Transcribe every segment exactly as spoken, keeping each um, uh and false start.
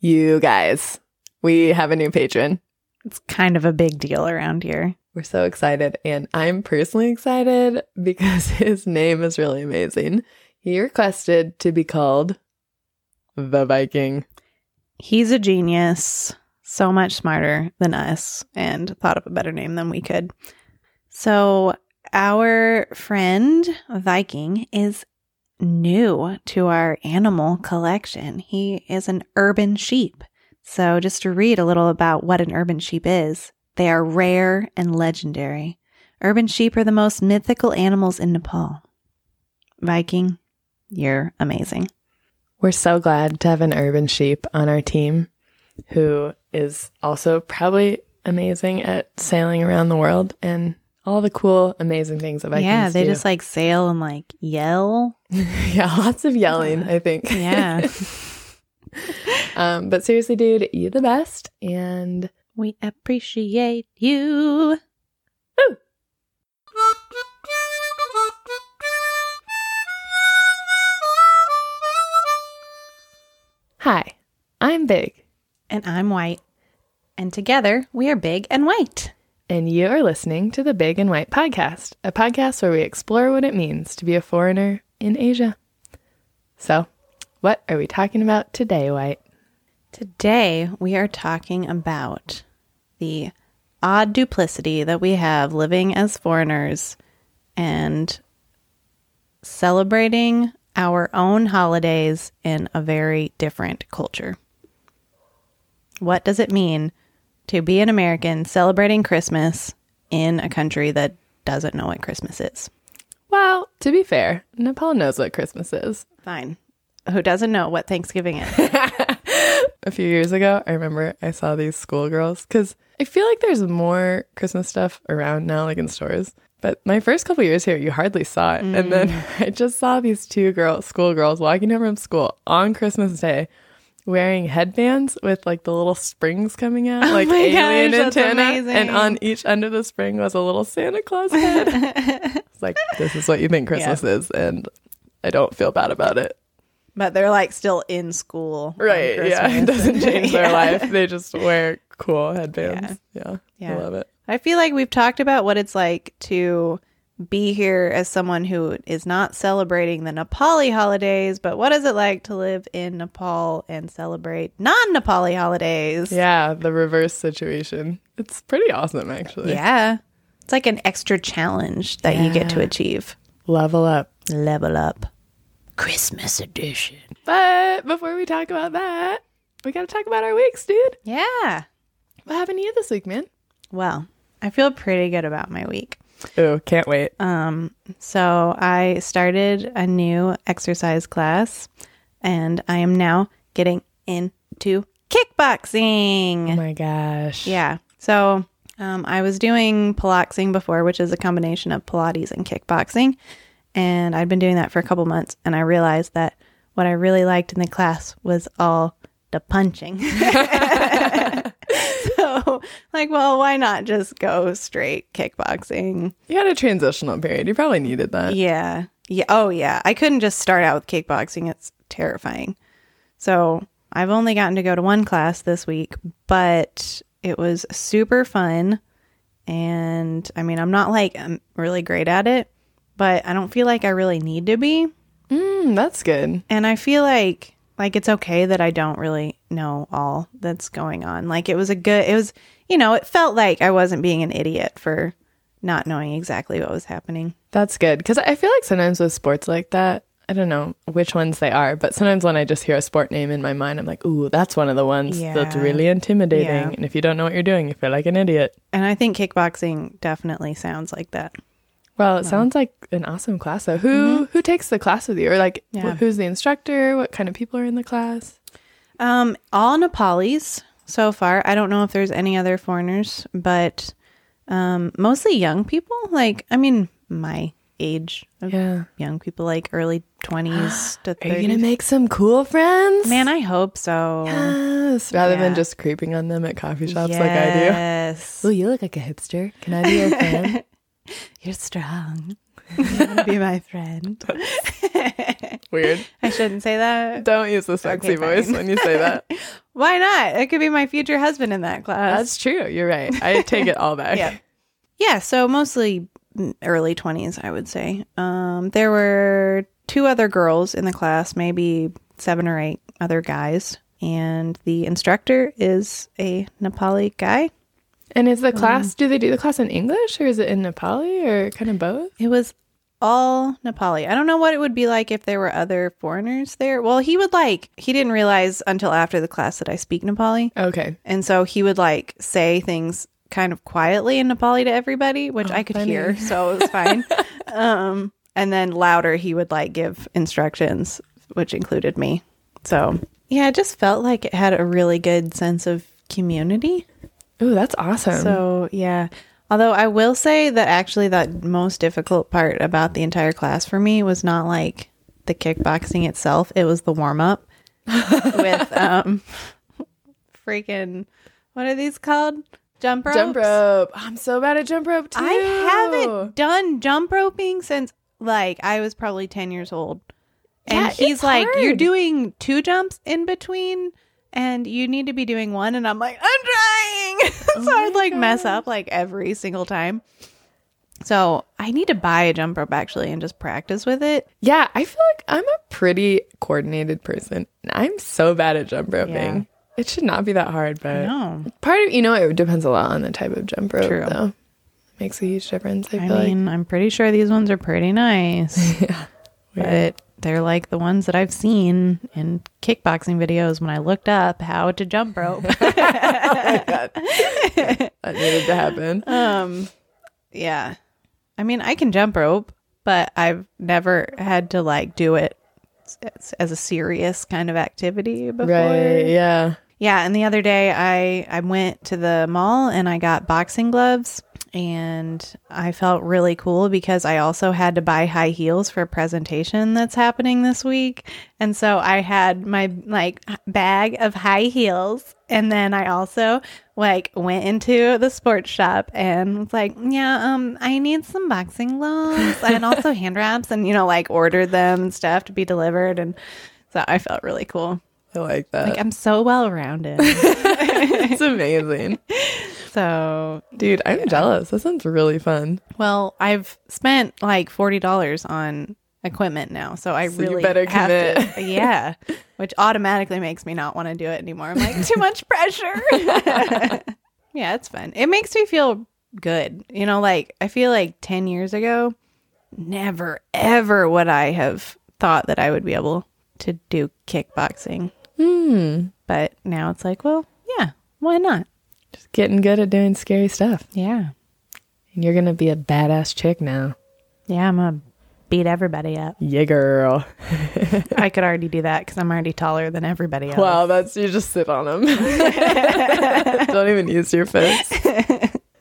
You guys, we have a new patron. It's kind of a big deal around here. We're so excited, and I'm personally excited because his name is really amazing. He requested to be called The Viking. He's a genius, so much smarter than us, and thought of a better name than we could. So our friend Viking is new to our animal collection. He is an urban sheep. So just to read a little about what an urban sheep is, they are rare and legendary. Urban sheep are the most mythical animals in Nepal. Viking, you're amazing. We're so glad to have an urban sheep on our team who is also probably amazing at sailing around the world and all the cool, amazing things that Vikings do. Yeah, they do. Just like sail and like yell. Yeah, lots of yelling, I think. Yeah. um, but seriously, dude, you're the best, and we appreciate you. Woo! Hi, I'm Big. And I'm White. And together, we are Big and White. And you are listening to the Big and White Podcast, a podcast where we explore what it means to be a foreigner in Asia. So, what are we talking about today, White? Today, we are talking about the odd duplicity that we have living as foreigners and celebrating our own holidays in a very different culture. What does it mean to be an American celebrating Christmas in a country that doesn't know what Christmas is? Well, to be fair, Nepal knows what Christmas is. Fine. Who doesn't know what Thanksgiving is? A few years ago, I remember I saw these schoolgirls, because I feel like there's more Christmas stuff around now, like in stores. But my first couple years here, you hardly saw it. Mm. And then I just saw these two girl, schoolgirls walking home from school on Christmas Day, wearing headbands with like the little springs coming out, like oh alien gosh, antenna, amazing. And on each end of the spring was a little Santa Claus head. It's like, this is what you think Christmas yeah. is, and I don't feel bad about it. But they're like still in school, right? Yeah, it doesn't change their yeah. life. They just wear cool headbands. Yeah. yeah, yeah, I love it. I feel like we've talked about what it's like to be here as someone who is not celebrating the Nepali holidays, but what is it like to live in Nepal and celebrate non-Nepali holidays? Yeah, the reverse situation. It's pretty awesome, actually. Yeah. It's like an extra challenge that yeah. you get to achieve. Level up. Level up. Christmas edition. But before we talk about that, we got to talk about our weeks, dude. Yeah. What happened to you this week, man? Well, I feel pretty good about my week. Oh, can't wait. Um, so I started a new exercise class, and I am now getting into kickboxing. Oh my gosh. Yeah. So um, I was doing Piloxing before, which is a combination of Pilates and kickboxing, and I'd been doing that for a couple months, and I realized that what I really liked in the class was all the punching. So, like, well, why not just go straight kickboxing? You had a transitional period. You probably needed that. Yeah. Yeah. Oh, yeah. I couldn't just start out with kickboxing. It's terrifying. So I've only gotten to go to one class this week, but it was super fun. And, I mean, I'm not, like, I'm really great at it, but I don't feel like I really need to be. Mm, that's good. And I feel like... Like, it's okay that I don't really know all that's going on. Like, it was a good, it was, you know, it felt like I wasn't being an idiot for not knowing exactly what was happening. That's good. Because I feel like sometimes with sports like that, I don't know which ones they are, but sometimes when I just hear a sport name in my mind, I'm like, ooh, that's one of the ones yeah. that's really intimidating. Yeah. And if you don't know what you're doing, you feel like an idiot. And I think kickboxing definitely sounds like that. Well, it sounds like an awesome class, though. Who mm-hmm. who takes the class with you? Or, like, yeah. wh- who's the instructor? What kind of people are in the class? Um, all Nepalis so far. I don't know if there's any other foreigners, but um, mostly young people. Like, I mean, my age of yeah. young people, like early twenties to thirties. Are you going to make some cool friends? Man, I hope so. Yes. Rather yeah. than just creeping on them at coffee shops yes. like I do. Yes. Oh, you look like a hipster. Can I be your friend? You're strong. Be my friend. Weird. I shouldn't say that. Don't use the sexy okay, voice when you say that. Why not? It could be my future husband in that class. That's true. You're right. I take it all back. Yeah. Yeah. So mostly early twenties, I would say. Um, there were two other girls in the class, maybe seven or eight other guys. And the instructor is a Nepali guy. And is the class, um, do they do the class in English or is it in Nepali or kind of both? It was all Nepali. I don't know what it would be like if there were other foreigners there. Well, he would like, he didn't realize until after the class that I speak Nepali. Okay. And so he would like say things kind of quietly in Nepali to everybody, which oh, I could funny. hear. So it was fine. um, and then louder, he would like give instructions, which included me. So yeah, it just felt like it had a really good sense of community. Oh, that's awesome. So, yeah. Although I will say that actually the most difficult part about the entire class for me was not like the kickboxing itself. It was the warm-up with um, freaking, what are these called? Jump rope. Jump rope. I'm so bad at jump rope, too. I haven't done jump roping since, like, I was probably ten years old. And yeah, he's like, hard. You're doing two jumps in between, and you need to be doing one. And I'm like, I'm trying. So oh I'd like gosh. mess up like every single time. So I need to buy a jump rope actually and just practice with it. Yeah, I feel like I'm a pretty coordinated person. I'm so bad at jump roping. Yeah. It should not be that hard, but no. part of you know it depends a lot on the type of jump rope True. though. It makes a huge difference. I, I feel mean, like. I'm pretty sure these ones are pretty nice. yeah. Weird. But they're like the ones that I've seen in kickboxing videos when I looked up how to jump rope. Oh my God. That needed to happen. Um, yeah. I mean, I can jump rope, but I've never had to like do it as, as a serious kind of activity before. Right, yeah. Yeah, and the other day I, I went to the mall and I got boxing gloves. And I felt really cool because I also had to buy high heels for a presentation that's happening this week. And so I had my like bag of high heels. And then I also like went into the sports shop and was like, yeah, um, I need some boxing gloves and also hand wraps and, you know, like ordered them and stuff to be delivered. And so I felt really cool. I like that. Like I'm so well rounded. It's amazing. So, dude, I'm yeah. jealous. That sounds really fun. Well, I've spent like forty dollars on equipment now, so I so really you better have commit. To, yeah, which automatically makes me not want to do it anymore. I'm like, too much pressure. Yeah, it's fun. It makes me feel good. You know, like I feel like ten years ago, never ever would I have thought that I would be able to do kickboxing. Mm. But now it's like, well, yeah, why not? Just getting good at doing scary stuff. Yeah. And you're going to be a badass chick now. Yeah, I'm going to beat everybody up. Yeah, girl. I could already do that because I'm already taller than everybody else. Wow, that's, you just sit on them. Don't even use your fists.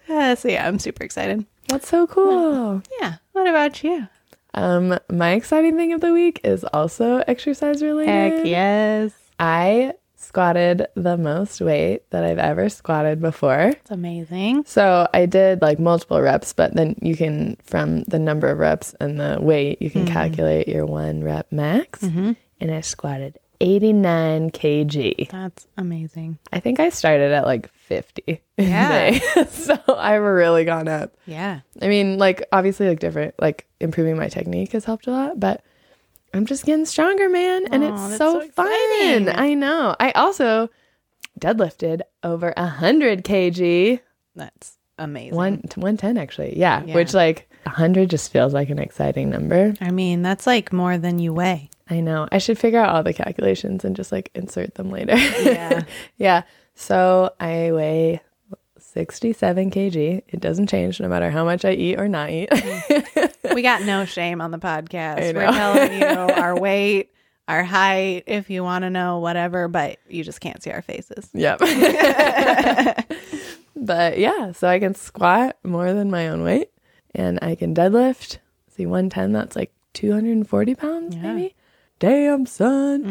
Uh, so yeah, I'm super excited. That's so cool. Yeah. What about you? Um, my exciting thing of the week is also exercise related. Heck yes. I... squatted the most weight that I've ever squatted before. It's amazing. So I did like multiple reps, but then you can, from the number of reps and the weight, you can mm-hmm. calculate your one rep max. Mm-hmm. And I squatted eighty-nine kilograms. That's amazing. I think I started at like fifty. Yeah. So I've really gone up. Yeah. I mean, like obviously like different, like improving my technique has helped a lot, but I'm just getting stronger, man. And oh, it's so, so fun. I know. I also deadlifted over one hundred kilograms. That's amazing. One, one ten, actually. Yeah, yeah. Which, like, one hundred just feels like an exciting number. I mean, that's, like, more than you weigh. I know. I should figure out all the calculations and just, like, insert them later. Yeah. Yeah. So I weigh sixty-seven kilograms. It doesn't change no matter how much I eat or not eat. We got no shame on the podcast. We're telling you our weight, our height, if you want to know, whatever, but you just can't see our faces. Yep. But yeah, so I can squat more than my own weight and I can deadlift. See, one ten, that's like two hundred forty pounds, yeah. Maybe. Damn, son.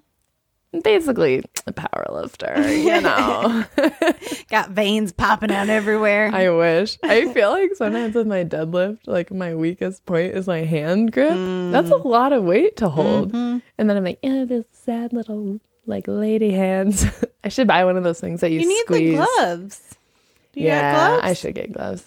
Mm-hmm. basically a power lifter, you know. Got veins popping out everywhere. I wish. I feel like sometimes with my deadlift, like my weakest point is my hand grip. Mm. That's a lot of weight to hold. Mm-hmm. And then I'm like, eh, this sad little like lady hands. I should buy one of those things that you, you need squeeze. You need the gloves. Do you yeah, have gloves? I should get gloves.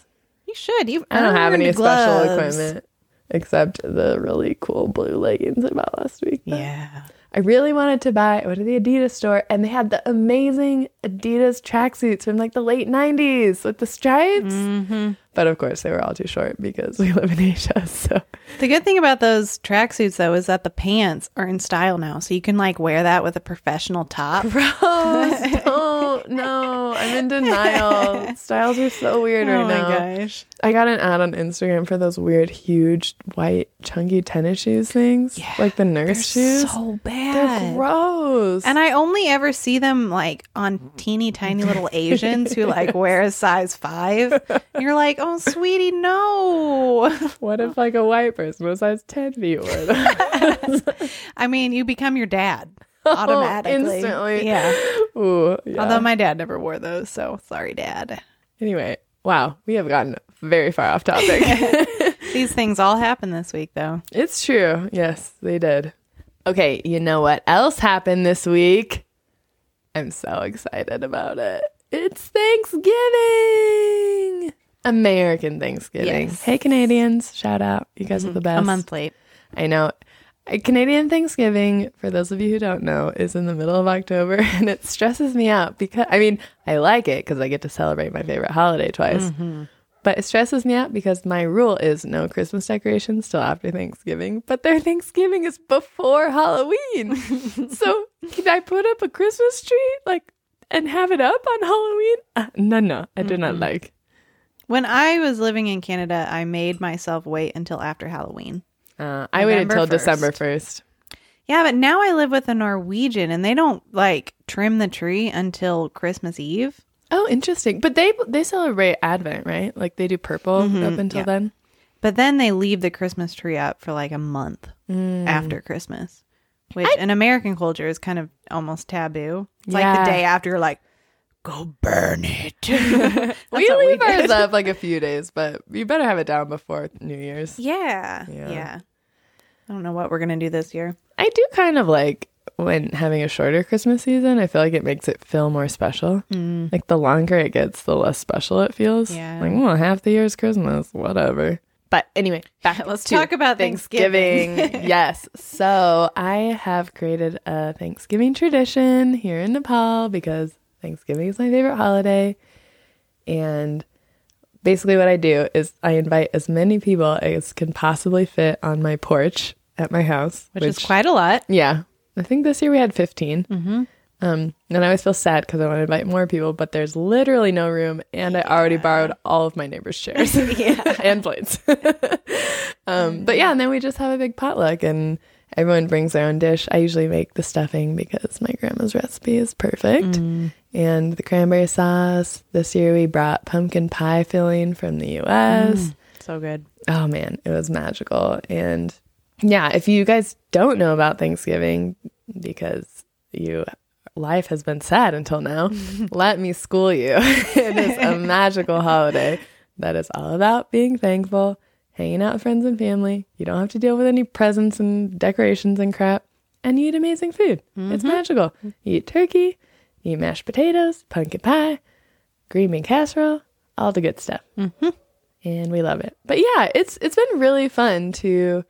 You should. You've I don't have any gloves. Special equipment except the really cool blue leggings I bought last week. Though. Yeah. I really wanted to buy, I went to the Adidas store, and they had the amazing Adidas tracksuits from like the late nineties with the stripes. Mm-hmm. But of course, they were all too short because we live in Asia. So the good thing about those tracksuits, though, is that the pants are in style now. So you can like wear that with a professional top. Gross. Don't. No, I'm in denial. Styles are so weird right now. Oh my gosh. I got an ad on Instagram for those weird, huge, white, chunky tennis shoes things. Yeah, like the nurse shoes. They're so bad. They're gross. And I only ever see them like on teeny tiny little Asians who like wear a size five. And you're like, oh, Oh, sweetie, no. What if like a white person with size ten feet wore those? I mean, you become your dad automatically. Oh, instantly. Yeah. Ooh, yeah. Although my dad never wore those, so sorry, Dad. Anyway, wow, we have gotten very far off topic. These things all happened this week, though. It's true. Yes, they did. Okay, you know what else happened this week? I'm so excited about it. It's Thanksgiving. American Thanksgiving. Yes. Hey, Canadians. Shout out. You guys mm-hmm. are the best. A month late. I know. Canadian Thanksgiving, for those of you who don't know, is in the middle of October, and it stresses me out because, I mean, I like it because I get to celebrate my favorite holiday twice, mm-hmm. but it stresses me out because my rule is no Christmas decorations till after Thanksgiving, but their Thanksgiving is before Halloween. So can I put up a Christmas tree like and have it up on Halloween? Uh, no, no. I do mm-hmm. not like. When I was living in Canada, I made myself wait until after Halloween. Uh, I waited until December first. Yeah, but now I live with a Norwegian, and they don't, like, trim the tree until Christmas Eve. Oh, interesting. But they they celebrate Advent, right? Like, they do purple mm-hmm, up until yeah. then? But then they leave the Christmas tree up for, like, a month mm. after Christmas, which I... in American culture is kind of almost taboo. It's yeah. like the day after, you're like, go burn it. We leave we ours up like a few days, but you better have it down before New Year's. Yeah. Yeah. yeah. I don't know what we're going to do this year. I do kind of like when having a shorter Christmas season, I feel like it makes it feel more special. Mm. Like the longer it gets, the less special it feels. Yeah. Like, well, half the year's Christmas, whatever. But anyway, back let's to talk about Thanksgiving. Thanksgiving. Yes. So I have created a Thanksgiving tradition here in Nepal because Thanksgiving is my favorite holiday, and basically what I do is I invite as many people as can possibly fit on my porch at my house. Which, which is quite a lot. Yeah. I think this year we had fifteen. Mm-hmm. Um, and I always feel sad because I want to invite more people, but there's literally no room, and yeah. I already borrowed all of my neighbors' chairs and plates. um, but yeah, and then we just have a big potluck, and everyone brings their own dish. I usually make the stuffing because my grandma's recipe is perfect. Mm. And the cranberry sauce. This year we brought pumpkin pie filling from the U S. Mm. So good. Oh, man. It was magical. And yeah, if you guys don't know about Thanksgiving because you life has been sad until now, let me school you. It is a magical holiday that is all about being thankful, hanging out with friends and family. You don't have to deal with any presents and decorations and crap. And you eat amazing food. Mm-hmm. It's magical. You eat turkey, you eat mashed potatoes, pumpkin pie, green bean casserole, all the good stuff. Mm-hmm. And we love it. But yeah, it's it's been really fun to,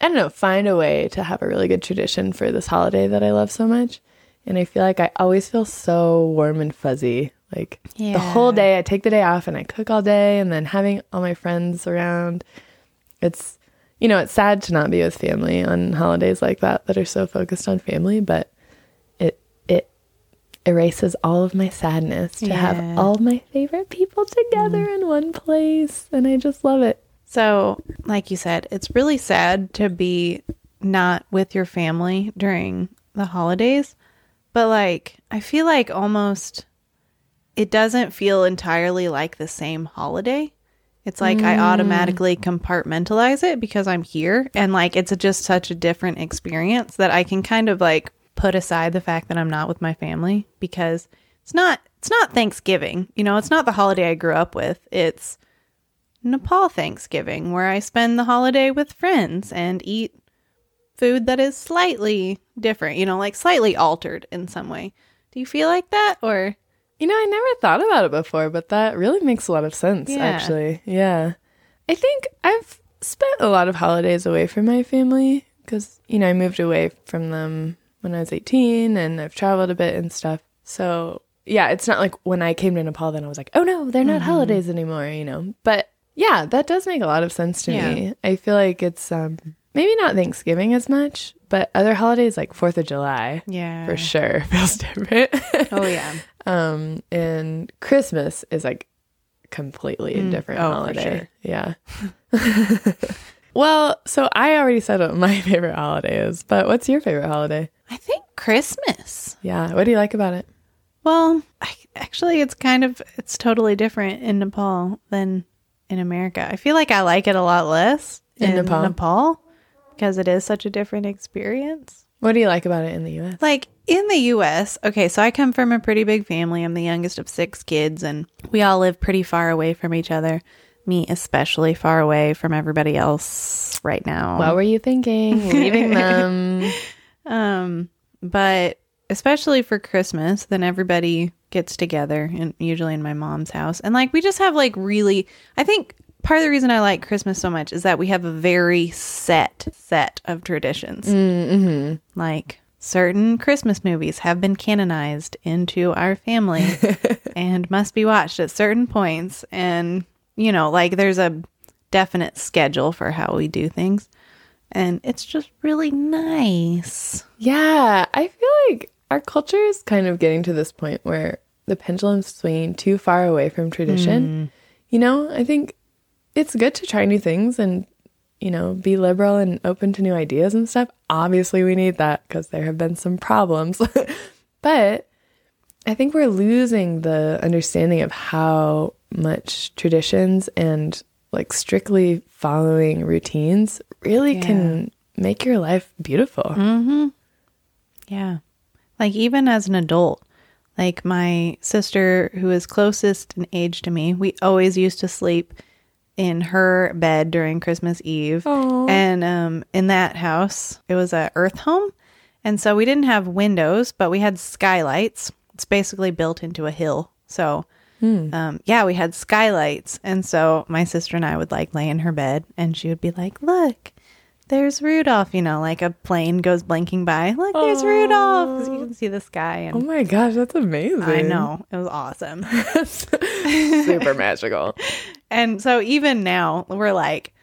I don't know, find a way to have a really good tradition for this holiday that I love so much. And I feel like I always feel so warm and fuzzy. Like yeah. the whole day, I take the day off and I cook all day, and then having all my friends around, it's, you know, it's sad to not be with family on holidays like that that are so focused on family, but it it erases all of my sadness to yeah. have all my favorite people together mm. in one place, and I just love it. So, like you said, it's really sad to be not with your family during the holidays, but like I feel like almost it doesn't feel entirely like the same holiday. It's like mm. I automatically compartmentalize it because I'm here. And like, it's a, just such a different experience that I can kind of like put aside the fact that I'm not with my family, because it's not it's not Thanksgiving. You know, it's not the holiday I grew up with. It's Nepal Thanksgiving, where I spend the holiday with friends and eat food that is slightly different, you know, like slightly altered in some way. Do you feel like that? Or, you know, I never thought about it before, but that really makes a lot of sense, yeah. actually. Yeah. I think I've spent a lot of holidays away from my family because, you know, I moved away from them when I was eighteen and I've traveled a bit and stuff. So, yeah, it's not like when I came to Nepal, then I was like, oh, no, they're not mm-hmm. holidays anymore, you know. But, yeah, that does make a lot of sense to yeah. me. I feel like it's um, maybe not Thanksgiving as much, but other holidays like fourth of July, yeah, for sure, feels different. Oh, yeah. um, and Christmas is like completely mm. a different oh, holiday. For sure. Yeah. Well, so I already said what my favorite holiday is, but what's your favorite holiday? I think Christmas. Yeah. What do you like about it? Well, I, actually, it's kind of, it's totally different in Nepal than in America. I feel like I like it a lot less in, in Nepal. Nepal because it is such a different experience. What do you like about it in the U S? Like in the U S, okay, so I come from a pretty big family. I'm the youngest of six kids, and we all live pretty far away from each other. Me especially far away from everybody else right now. What were you thinking? Leaving them. Um, but especially for Christmas, then everybody gets together, and usually in my mom's house. And like we just have like really, I think part of the reason I like Christmas so much is that we have a very set set of traditions. Mm-hmm. Like certain Christmas movies have been canonized into our family and must be watched at certain points. And, you know, like there's a definite schedule for how we do things. And it's just really nice. Yeah, I feel like our culture is kind of getting to this point where the pendulum's swinging too far away from tradition. Mm. You know, I think it's good to try new things and, you know, be liberal and open to new ideas and stuff. Obviously, we need that because there have been some problems. But I think we're losing the understanding of how much traditions and like strictly following routines really yeah. can make your life beautiful. Mm-hmm. Yeah. Like even as an adult, like my sister who is closest in age to me, we always used to sleep in her bed during Christmas Eve. Aww. And um, in that house, it was a earth home. And so we didn't have windows, but we had skylights. It's basically built into a hill. So hmm. um, yeah, we had skylights. And so my sister and I would like lay in her bed and she would be like, look, there's Rudolph, you know, like a plane goes blinking by. Look, there's Aww. Rudolph. 'Cause you can see the sky. And oh my gosh, that's amazing. I know. It was awesome. Super magical. And so even now, we're like,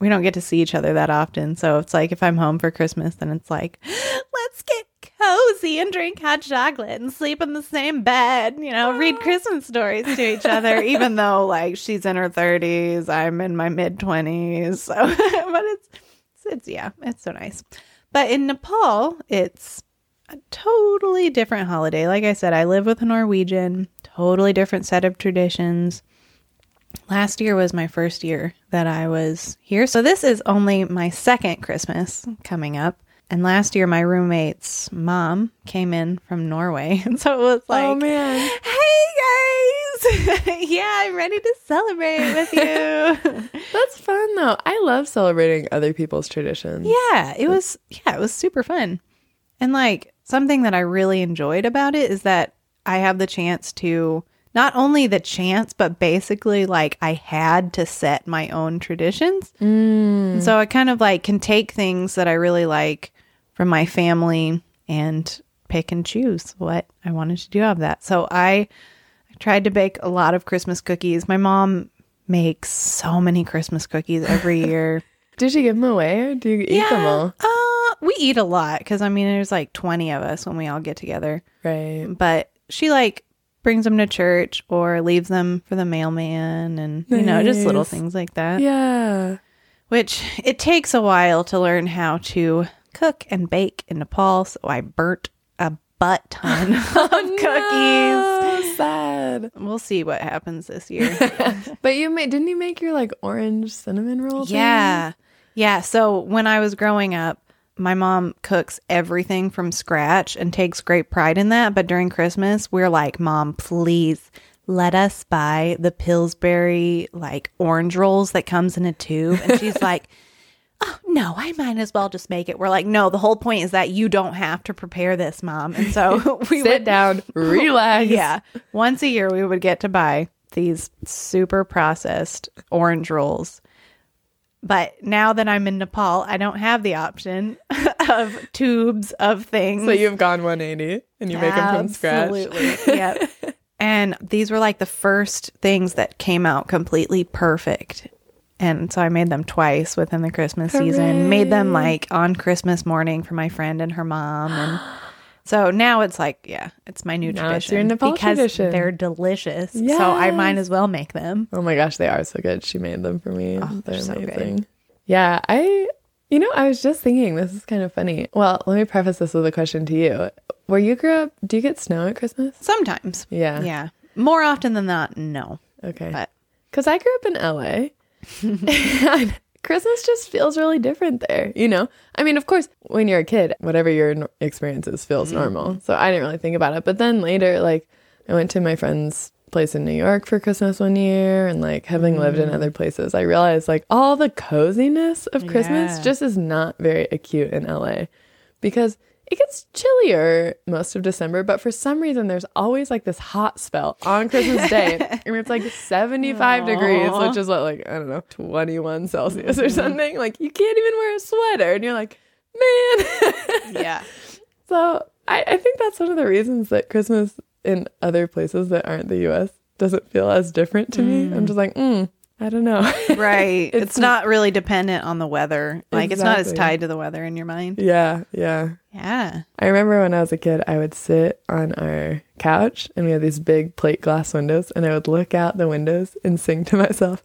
we don't get to see each other that often. So it's like if I'm home for Christmas, then it's like, let's get cozy and drink hot chocolate and sleep in the same bed, you know, read Christmas stories to each other, even though like she's in her thirties, I'm in my mid-twenties. So, but it's... It's, yeah, it's so nice. But in Nepal, it's a totally different holiday. Like I said, I live with a Norwegian, totally different set of traditions. Last year was my first year that I was here. So this is only my second Christmas coming up. And last year, my roommate's mom came in from Norway. And so it was like, oh, man. Hey, guys. Yeah, I'm ready to celebrate with you. That's fun, though. I love celebrating other people's traditions. Yeah, it was. Yeah, it was super fun. And like something that I really enjoyed about it is that I have the chance to not only the chance, but basically like I had to set my own traditions. Mm. And so I kind of like can take things that I really like from my family and pick and choose what I wanted to do out of that. So I tried to bake a lot of Christmas cookies. My mom makes so many Christmas cookies every year. Did she give them away or do you eat yeah, them all? Uh, we eat a lot because, I mean, there's like twenty of us when we all get together. Right. But she like brings them to church or leaves them for the mailman and, nice. You know, just little things like that. Yeah. Which it takes a while to learn how to cook and bake in Nepal, so I burnt a butt ton of oh, cookies. No, sad. We'll see what happens this year. But you made, didn't you make your like orange cinnamon roll? Yeah. Thing? Yeah. So when I was growing up, my mom cooks everything from scratch and takes great pride in that. But during Christmas, we're like, Mom, please let us buy the Pillsbury like orange rolls that comes in a tube. And she's like, oh, no, I might as well just make it. We're like, no, the whole point is that you don't have to prepare this, Mom. And so we sit would, down, relax. Yeah. Once a year, we would get to buy these super processed orange rolls. But now that I'm in Nepal, I don't have the option of tubes of things. So you've gone one eighty and you make them from scratch. Absolutely. Yep. And these were like the first things that came out completely perfect. And so I made them twice within the Christmas Hooray. season. Made them like on Christmas morning for my friend and her mom. And so now it's like, yeah, it's my new now tradition. It's your Nepal because tradition. They're delicious. Yes. So I might as well make them. Oh my gosh, they are so good. She made them for me. Oh, they're, they're amazing. So good. Yeah, I, you know, I was just thinking, this is kind of funny. Well, let me preface this with a question to you. Where you grew up, do you get snow at Christmas? Sometimes. Yeah. Yeah. More often than not, no. Okay. But because I grew up in L A, Christmas just feels really different there, you know? I mean, of course, when you're a kid, whatever your no- experiences feels mm-hmm. normal. So I didn't really think about it. But then later, like, I went to my friend's place in New York for Christmas one year. And, like, having mm-hmm. lived in other places, I realized, like, all the coziness of Christmas yeah. just is not very acute in L A. Because it gets chillier most of December, but for some reason, there's always, like, this hot spell on Christmas Day. I mean, it's, like, seventy-five Aww. degrees, which is, what, like, I don't know, twenty-one Celsius or something. Like, you can't even wear a sweater. And you're like, man. Yeah. So I, I think that's one of the reasons that Christmas in other places that aren't the U S doesn't feel as different to mm. me. I'm just like, mm, I don't know. Right. it's, it's not really dependent on the weather. Like, exactly. It's not as tied to the weather in your mind. Yeah, yeah. Yeah. I remember when I was a kid, I would sit on our couch and we had these big plate glass windows and I would look out the windows and sing to myself,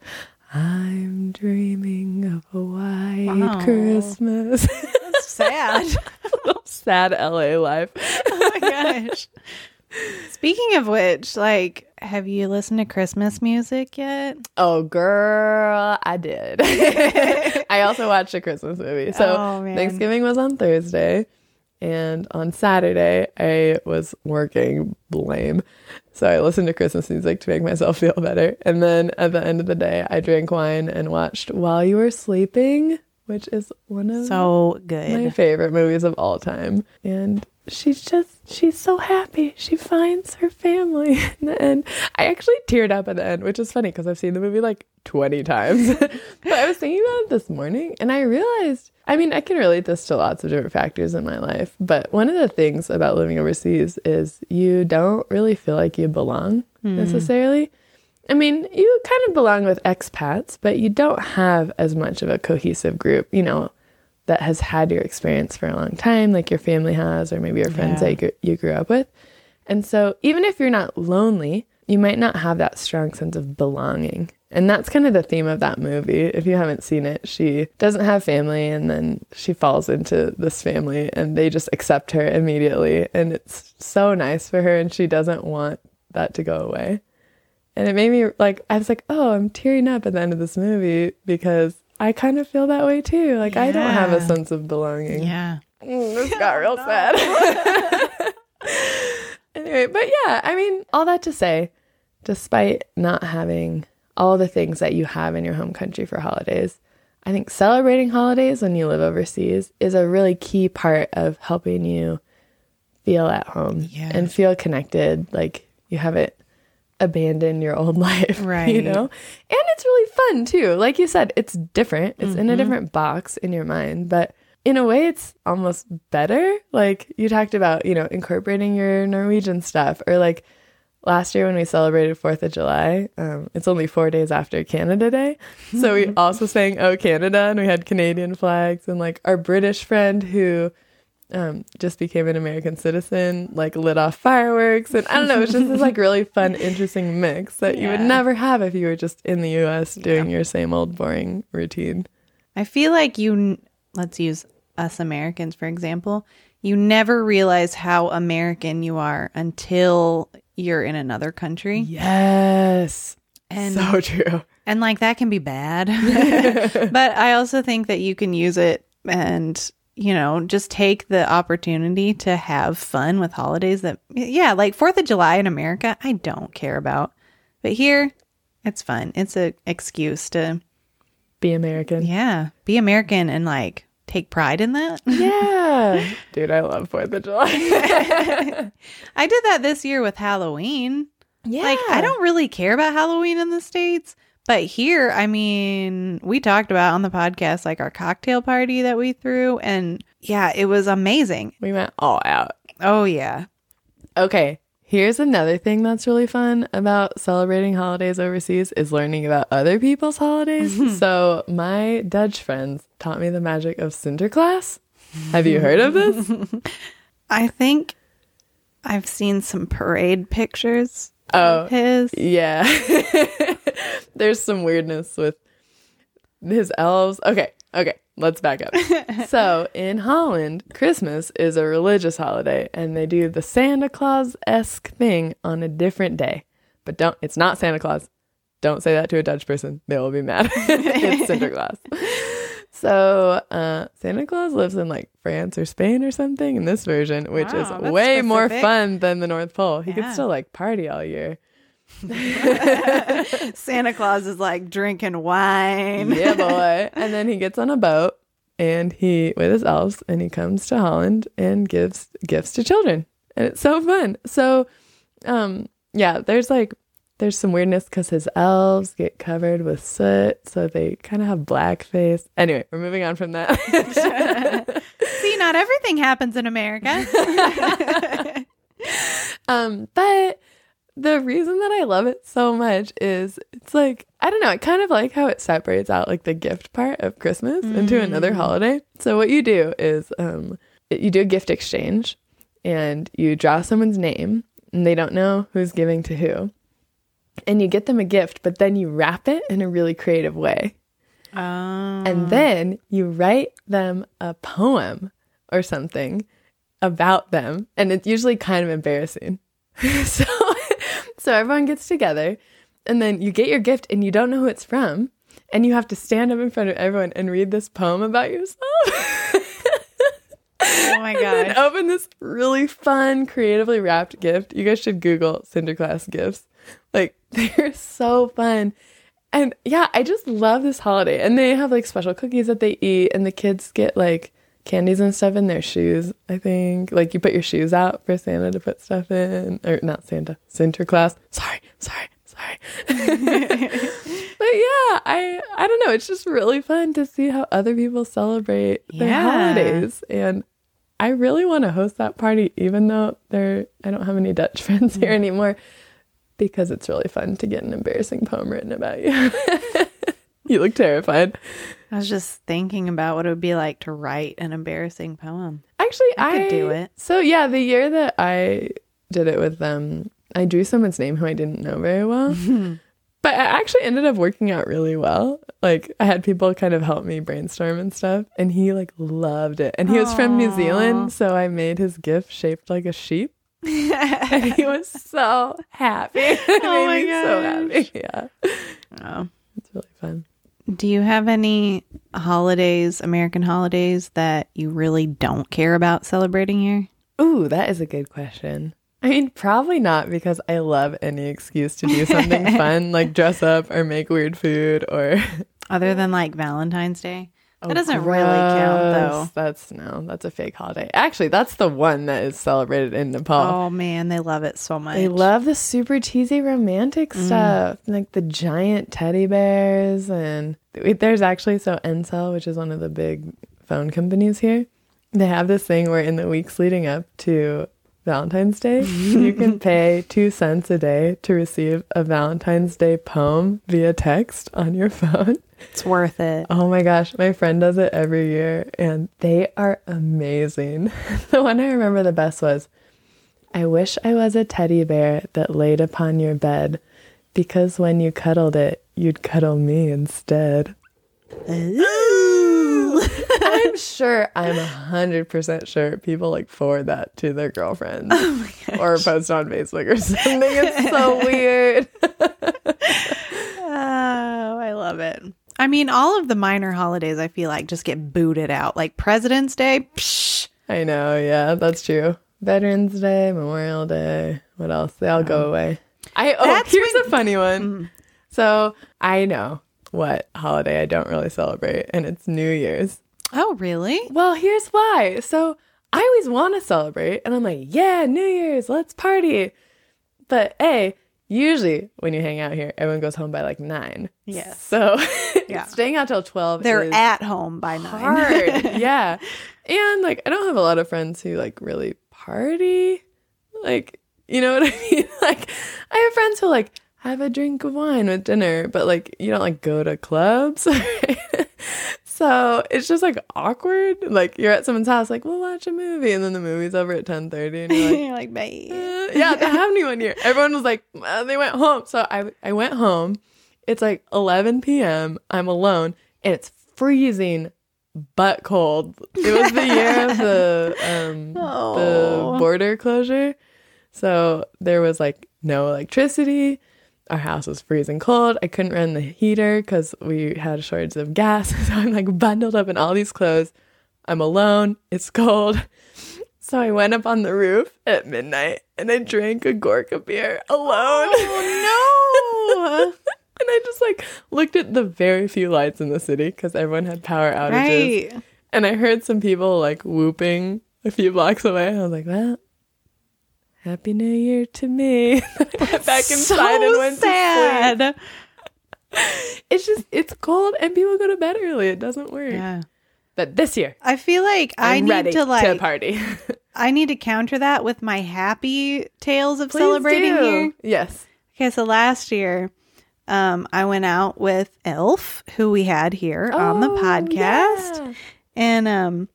I'm dreaming of a white wow. Christmas. That's sad. Sad L A life. Oh my gosh. Speaking of which, like, have you listened to Christmas music yet? Oh, girl, I did. I also watched a Christmas movie. So oh, man. Thanksgiving was on Thursday. And on Saturday, I was working, blame. So I listened to Christmas music to make myself feel better. And then at the end of the day, I drank wine and watched While You Were Sleeping, which is one of so good. my favorite movies of all time. And she's just, she's so happy. She finds her family in the end. I actually teared up at the end, which is funny because I've seen the movie like twenty times. But I was thinking about it this morning and I realized, I mean, I can relate this to lots of different factors in my life, but one of the things about living overseas is you don't really feel like you belong mm. necessarily. I mean, you kind of belong with expats, but you don't have as much of a cohesive group, you know, that has had your experience for a long time, like your family has, or maybe your friends yeah. that you, you grew up with. And so even if you're not lonely, you might not have that strong sense of belonging. And that's kind of the theme of that movie. If you haven't seen it, she doesn't have family and then she falls into this family and they just accept her immediately. And it's so nice for her and she doesn't want that to go away. And it made me like, I was like, oh, I'm tearing up at the end of this movie because I kind of feel that way too. Like, yeah. I don't have a sense of belonging. Yeah. Mm, this got real sad. Anyway, but yeah, I mean, all that to say, despite not having all the things that you have in your home country for holidays, I think celebrating holidays when you live overseas is a really key part of helping you feel at home yeah. and feel connected. Like, you have it. Abandon your old life, right? You know, and it's really fun too. Like you said, it's different. It's mm-hmm. in a different box in your mind, but in a way, it's almost better. Like you talked about, you know, incorporating your Norwegian stuff, or like last year when we celebrated Fourth of July, um, it's only four days after Canada Day, so we also sang "Oh Canada" and we had Canadian flags, and like our British friend who Um, just became an American citizen, like lit off fireworks. And I don't know, it's just this like really fun, interesting mix that yeah. you would never have if you were just in the U S doing yeah. your same old boring routine. I feel like you, let's use us Americans, for example, you never realize how American you are until you're in another country. Yes. And so true. And like that can be bad. But I also think that you can use it and you know, just take the opportunity to have fun with holidays that, yeah, like fourth of July in America, I don't care about. But here, it's fun. It's an excuse to be American. Yeah. Be American and like take pride in that. Yeah. Dude, I love fourth of July. I did that this year with Halloween. Yeah. Like, I don't really care about Halloween in the States. But here, I mean, we talked about on the podcast, like our cocktail party that we threw. And yeah, it was amazing. We went all out. Oh, yeah. Okay. Here's another thing that's really fun about celebrating holidays overseas is learning about other people's holidays. So my Dutch friends taught me the magic of Sinterklaas. Have you heard of this? I think I've seen some parade pictures. Oh, his. Yeah. There's some weirdness with his elves. Okay, okay, let's back up. So in Holland, Christmas is a religious holiday, and they do the Santa Claus-esque thing on a different day. But don't, it's not Santa Claus. Don't say that to a Dutch person. They will be mad. It's Sinterklaas. So uh, Santa Claus lives in like France or Spain or something in this version, which wow, is way specific. More fun than the North Pole. He yeah. could still like party all year. Santa Claus is like drinking wine. Yeah, boy. And then he gets on a boat and he with his elves and he comes to Holland and gives gifts to children. And it's so fun. So um, yeah, there's like There's some weirdness because his elves get covered with soot, so they kind of have blackface. Anyway, we're moving on from that. See, not everything happens in America. um, but the reason that I love it so much is it's like, I don't know, I kind of like how it separates out like the gift part of Christmas mm. into another holiday. So what you do is um, you do a gift exchange and you draw someone's name and they don't know who's giving to who. And you get them a gift, but then you wrap it in a really creative way. Oh. And then you write them a poem or something about them. And it's usually kind of embarrassing. so, so everyone gets together and then you get your gift and you don't know who it's from. And you have to stand up in front of everyone and read this poem about yourself. Oh my gosh. And open this really fun, creatively wrapped gift. You guys should Google Sinterklaas gifts. Like, they're so fun. And yeah, I just love this holiday. And they have like special cookies that they eat. And the kids get like candies and stuff in their shoes, I think. Like, you put your shoes out for Santa to put stuff in. Or not Santa, Sinterklaas. Sorry, sorry, sorry. But yeah, I, I don't know. It's just really fun to see how other people celebrate their yeah. holidays. And I really want to host that party, even though there I don't have any Dutch friends here anymore. Because it's really fun to get an embarrassing poem written about you. You look terrified. I was just thinking about what it would be like to write an embarrassing poem. Actually, I, I could do it. So yeah, the year that I did it with them, I drew someone's name who I didn't know very well. But it actually ended up working out really well. Like, I had people kind of help me brainstorm and stuff. And he like loved it. And he Aww. was from New Zealand. So I made his gift shaped like a sheep. And he was so happy. It oh made my god! So happy. Yeah. Oh, it's really fun. Do you have any holidays, American holidays, that you really don't care about celebrating here? Ooh, that is a good question. I mean, probably not, because I love any excuse to do something fun, like dress up or make weird food, or other than like Valentine's Day. That doesn't gross. really count, though. That's no, that's a fake holiday. Actually, that's the one that is celebrated in Nepal. Oh, man, they love it so much. They love the super cheesy romantic mm. stuff, like the giant teddy bears. And there's actually, so Ncell, which is one of the big phone companies here, they have this thing where in the weeks leading up to Valentine's Day, you can pay two cents a day to receive a Valentine's Day poem via text on your phone. It's worth it. Oh my gosh. My friend does it every year and they are amazing. The one I remember the best was, I wish I was a teddy bear that laid upon your bed because when you cuddled it, you'd cuddle me instead. Ooh. I'm sure, I'm one hundred percent sure people like forward that to their girlfriends oh or post on Facebook or something. It's so weird. Oh, I love it. I mean, all of the minor holidays, I feel like, just get booted out. Like President's Day. Psh. I know. Yeah, that's true. Veterans Day, Memorial Day. What else? They all um, go away. I oh, that's here's when- a funny one. Mm. So I know what holiday I don't really celebrate, and it's New Year's. Oh, really? Well, here's why. So I always want to celebrate, and I'm like, yeah, New Year's, let's party. But A, usually when you hang out here, everyone goes home by like nine. Yes. So yeah. Staying out till twelve. They're is at home by hard. nine. Yeah. And like, I don't have a lot of friends who like really party. Like, you know what I mean? Like, I have friends who like have a drink of wine with dinner, but like, you don't like go to clubs. So it's just like awkward. Like you're at someone's house, like we'll watch a movie, and then the movie's over at ten thirty, and you're like, you're like bye. Uh, yeah, that happened one year. Everyone was like, uh, they went home, so I I went home. It's like eleven p.m. I'm alone, and it's freezing, butt cold. It was the year of the um oh. the border closure, so there was like no electricity. Our house was freezing cold. I couldn't run the heater because we had a shortage of gas. So I'm like bundled up in all these clothes. I'm alone. It's cold. So I went up on the roof at midnight and I drank a Gorka beer alone. Oh, no. And I just like looked at the very few lights in the city because everyone had power outages. Right. And I heard some people like whooping a few blocks away. I was like, well. Happy New Year to me. I went back inside so and went sad. To sleep. It's just, it's cold and people go to bed early. It doesn't work. Yeah. But this year, I feel like I I'm need ready to like to party. I need to counter that with my happy tales of Please celebrating do. Here. Yes. Okay, so last year, um, I went out with Elf, who we had here oh, on the podcast, yeah. and um,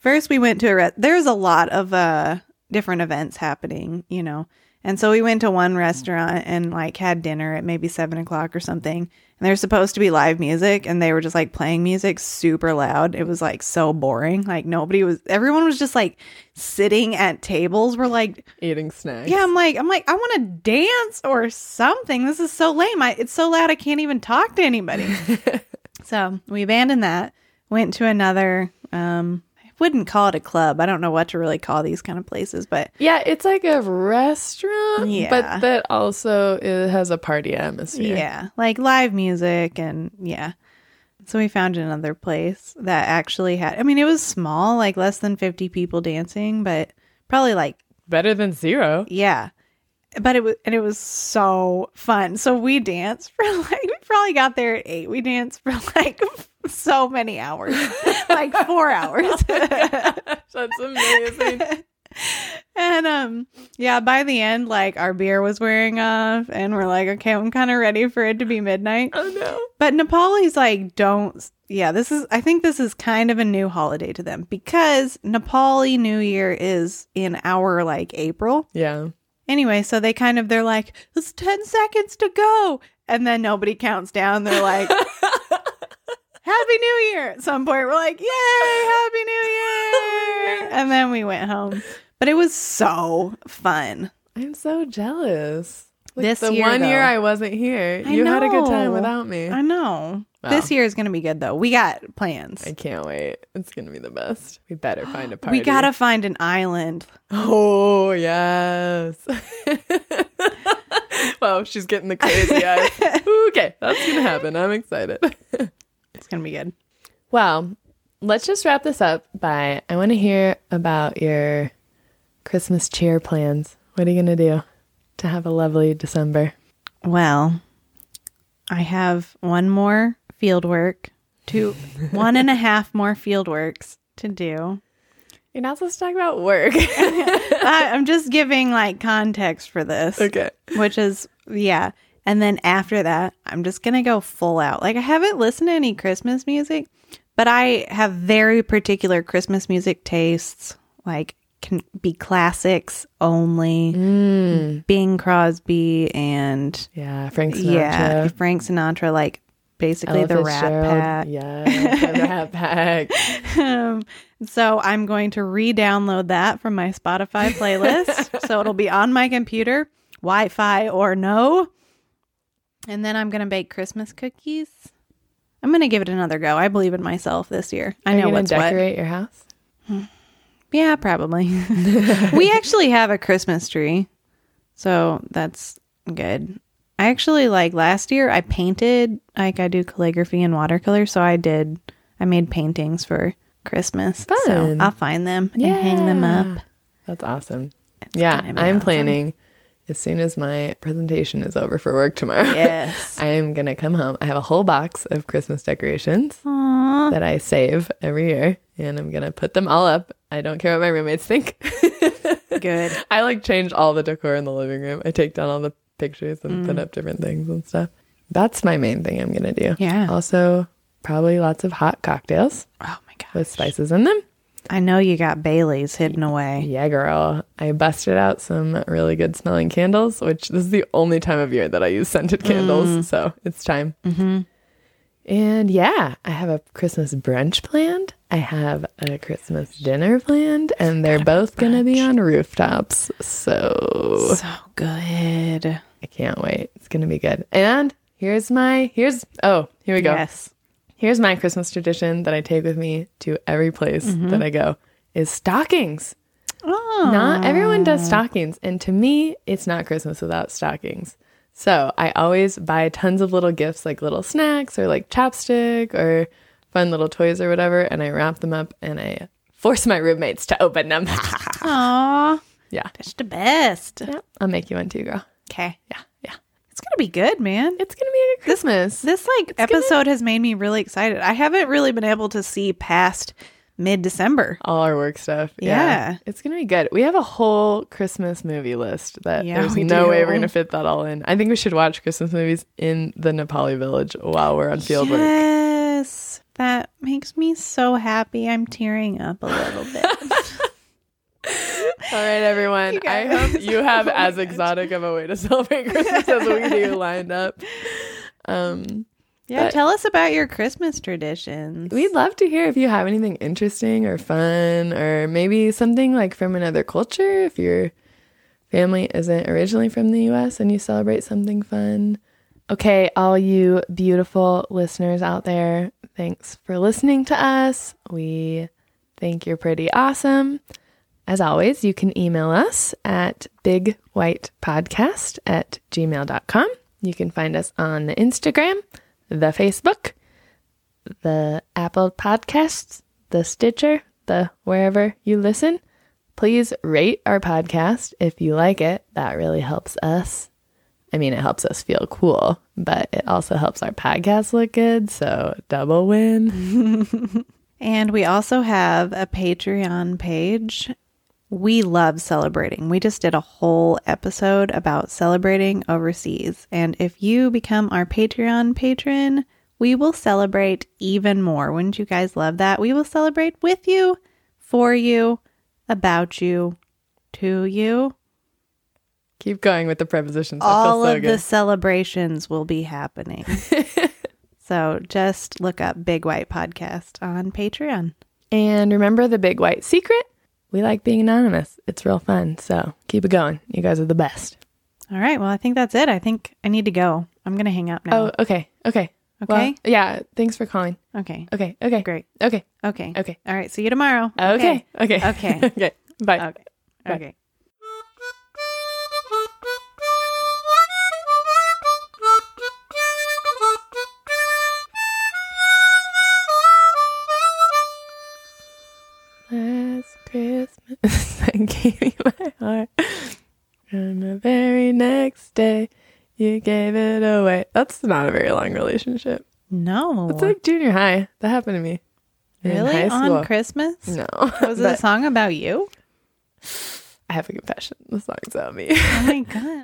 first we went to a. Re- There's a lot of uh. different events happening, you know, and so we went to one restaurant and like had dinner at maybe seven o'clock or something, and there's supposed to be live music and they were just like playing music super loud. It was like so boring. Like nobody was everyone was just like sitting at tables, we're like eating snacks. Yeah, I'm like I'm like I want to dance or something. This is so lame. I, it's so loud I can't even talk to anybody. So we abandoned that, went to another um wouldn't call it a club. I don't know what to really call these kind of places, but yeah, it's like a restaurant, yeah. but that also it has a party atmosphere. Yeah, like live music and yeah. So we found another place that actually had, I mean, it was small, like less than fifty people dancing, but probably like better than zero. Yeah. But it was, and it was so fun. So we danced for like, we probably got there at eight. We danced for like so many hours, like four hours. Oh my gosh, that's amazing. And um, yeah, by the end, like our beer was wearing off and we're like, okay, I'm kind of ready for it to be midnight. Oh no. But Nepali's like, don't, yeah, this is, I think this is kind of a new holiday to them because Nepali New Year is in our like April. Yeah. Anyway, so they kind of, they're like, it's ten seconds to go. And then nobody counts down. They're like, Happy New Year. At some point, we're like, yay, Happy New Year. And then we went home. But it was so fun. I'm so jealous. Like, this the year, one though, year I wasn't here, I you know. Had a good time without me. I know. Wow. This year is going to be good, though. We got plans. I can't wait. It's going to be the best. We better find a party. We got to find an island. Oh, yes. Wow, she's getting the crazy eyes. Okay, that's going to happen. I'm excited. It's going to be good. Well, let's just wrap this up by, I want to hear about your Christmas cheer plans. What are you going to do to have a lovely December? Well, I have one more field work, two, one and a half more field works to do. You're not supposed to talk about work. I, I'm just giving like context for this. Okay. Which is, yeah. And then after that, I'm just going to go full out. Like I haven't listened to any Christmas music, but I have very particular Christmas music tastes. Like can be classics only. Mm. Bing Crosby and yeah, Frank Sinatra. Yeah, Frank Sinatra, like basically Ella the Rat Pack. Yeah, the Rat Pack. Um, so I'm going to re-download that from my Spotify playlist. So it'll be on my computer, Wi-Fi or no. And then I'm going to bake Christmas cookies. I'm going to give it another go. I believe in myself this year. I Are know you what's decorate what. decorate your house? Yeah, probably. We actually have a Christmas tree, so that's good. I actually, like last year, I painted, like I do calligraphy and watercolor, so I did, I made paintings for Christmas. Fun. So I'll find them yeah. and hang them up. That's awesome. It's yeah, I'm awesome. planning. As soon as my presentation is over for work tomorrow, yes. I am going to come home. I have a whole box of Christmas decorations Aww. That I save every year, and I'm going to put them all up. I don't care what my roommates think. Good. I like change all the decor in the living room. I take down all the pictures and mm. put up different things and stuff. That's my main thing I'm going to do. Yeah. Also, probably lots of hot cocktails. Oh, my gosh. With spices in them. I know you got Bailey's hidden away. Yeah, girl. I busted out some really good smelling candles, which this is the only time of year that I use scented candles. Mm. So it's time. Mm-hmm. And yeah, I have a Christmas brunch planned. I have a Christmas dinner planned, and they're both going to be on rooftops. So. So good. I can't wait. It's going to be good. And here's my, here's, oh, here we go. Yes. Here's my Christmas tradition that I take with me to every place mm-hmm. that I go is stockings. Oh. Not everyone does stockings. And to me, it's not Christmas without stockings. So I always buy tons of little gifts, like little snacks or like chapstick or fun little toys or whatever. And I wrap them up and I force my roommates to open them. Aw. Yeah. That's the best. Yeah. I'll make you one too, girl. Okay. Yeah. Yeah. It's going to be good, man. It's going to be a good Christmas. This, this like, it's episode gonna... has made me really excited. I haven't really been able to see past mid-December. All our work stuff. Yeah. yeah. It's going to be good. We have a whole Christmas movie list that yeah, there's no do. way we're going to fit that all in. I think we should watch Christmas movies in the Nepali village while we're on field yes. work. Yes. That makes me so happy. I'm tearing up a little bit. All right, everyone. I hope you have oh as exotic gosh. of a way to celebrate Christmas as we do lined up. Um, yeah, tell us about your Christmas traditions. We'd love to hear if you have anything interesting or fun, or maybe something like from another culture. If your family isn't originally from the U S and you celebrate something fun. Okay, all you beautiful listeners out there, thanks for listening to us. We think you're pretty awesome. As always, you can email us at big white podcast at gmail dot com. You can find us on the Instagram, the Facebook, the Apple Podcasts, the Stitcher, the wherever you listen. Please rate our podcast if you like it. That really helps us. I mean, it helps us feel cool, but it also helps our podcast look good, so double win. And we also have a Patreon page. We love celebrating. We just did a whole episode about celebrating overseas. And if you become our Patreon patron, we will celebrate even more. Wouldn't you guys love that? We will celebrate with you, for you, about you, to you. Keep going with the prepositions. All of the celebrations will be happening. So just look up Big White Podcast on Patreon. And remember the Big White Secret? We like being anonymous. It's real fun. So keep it going. You guys are the best. All right. Well, I think that's it. I think I need to go. I'm going to hang up now. Oh, okay. Okay. Okay. Well, yeah. Thanks for calling. Okay. Okay. Okay. Great. Okay. Okay. Okay. All right. See you tomorrow. Okay. Okay. Okay. Okay. Okay. Bye. Okay. Bye. Okay. Christmas, I gave you my heart, and the very next day, you gave it away. That's not a very long relationship. No. It's like junior high. That happened to me. Really? On Christmas? No. Was it a song about you? I have a confession. The song's about me. Oh my God.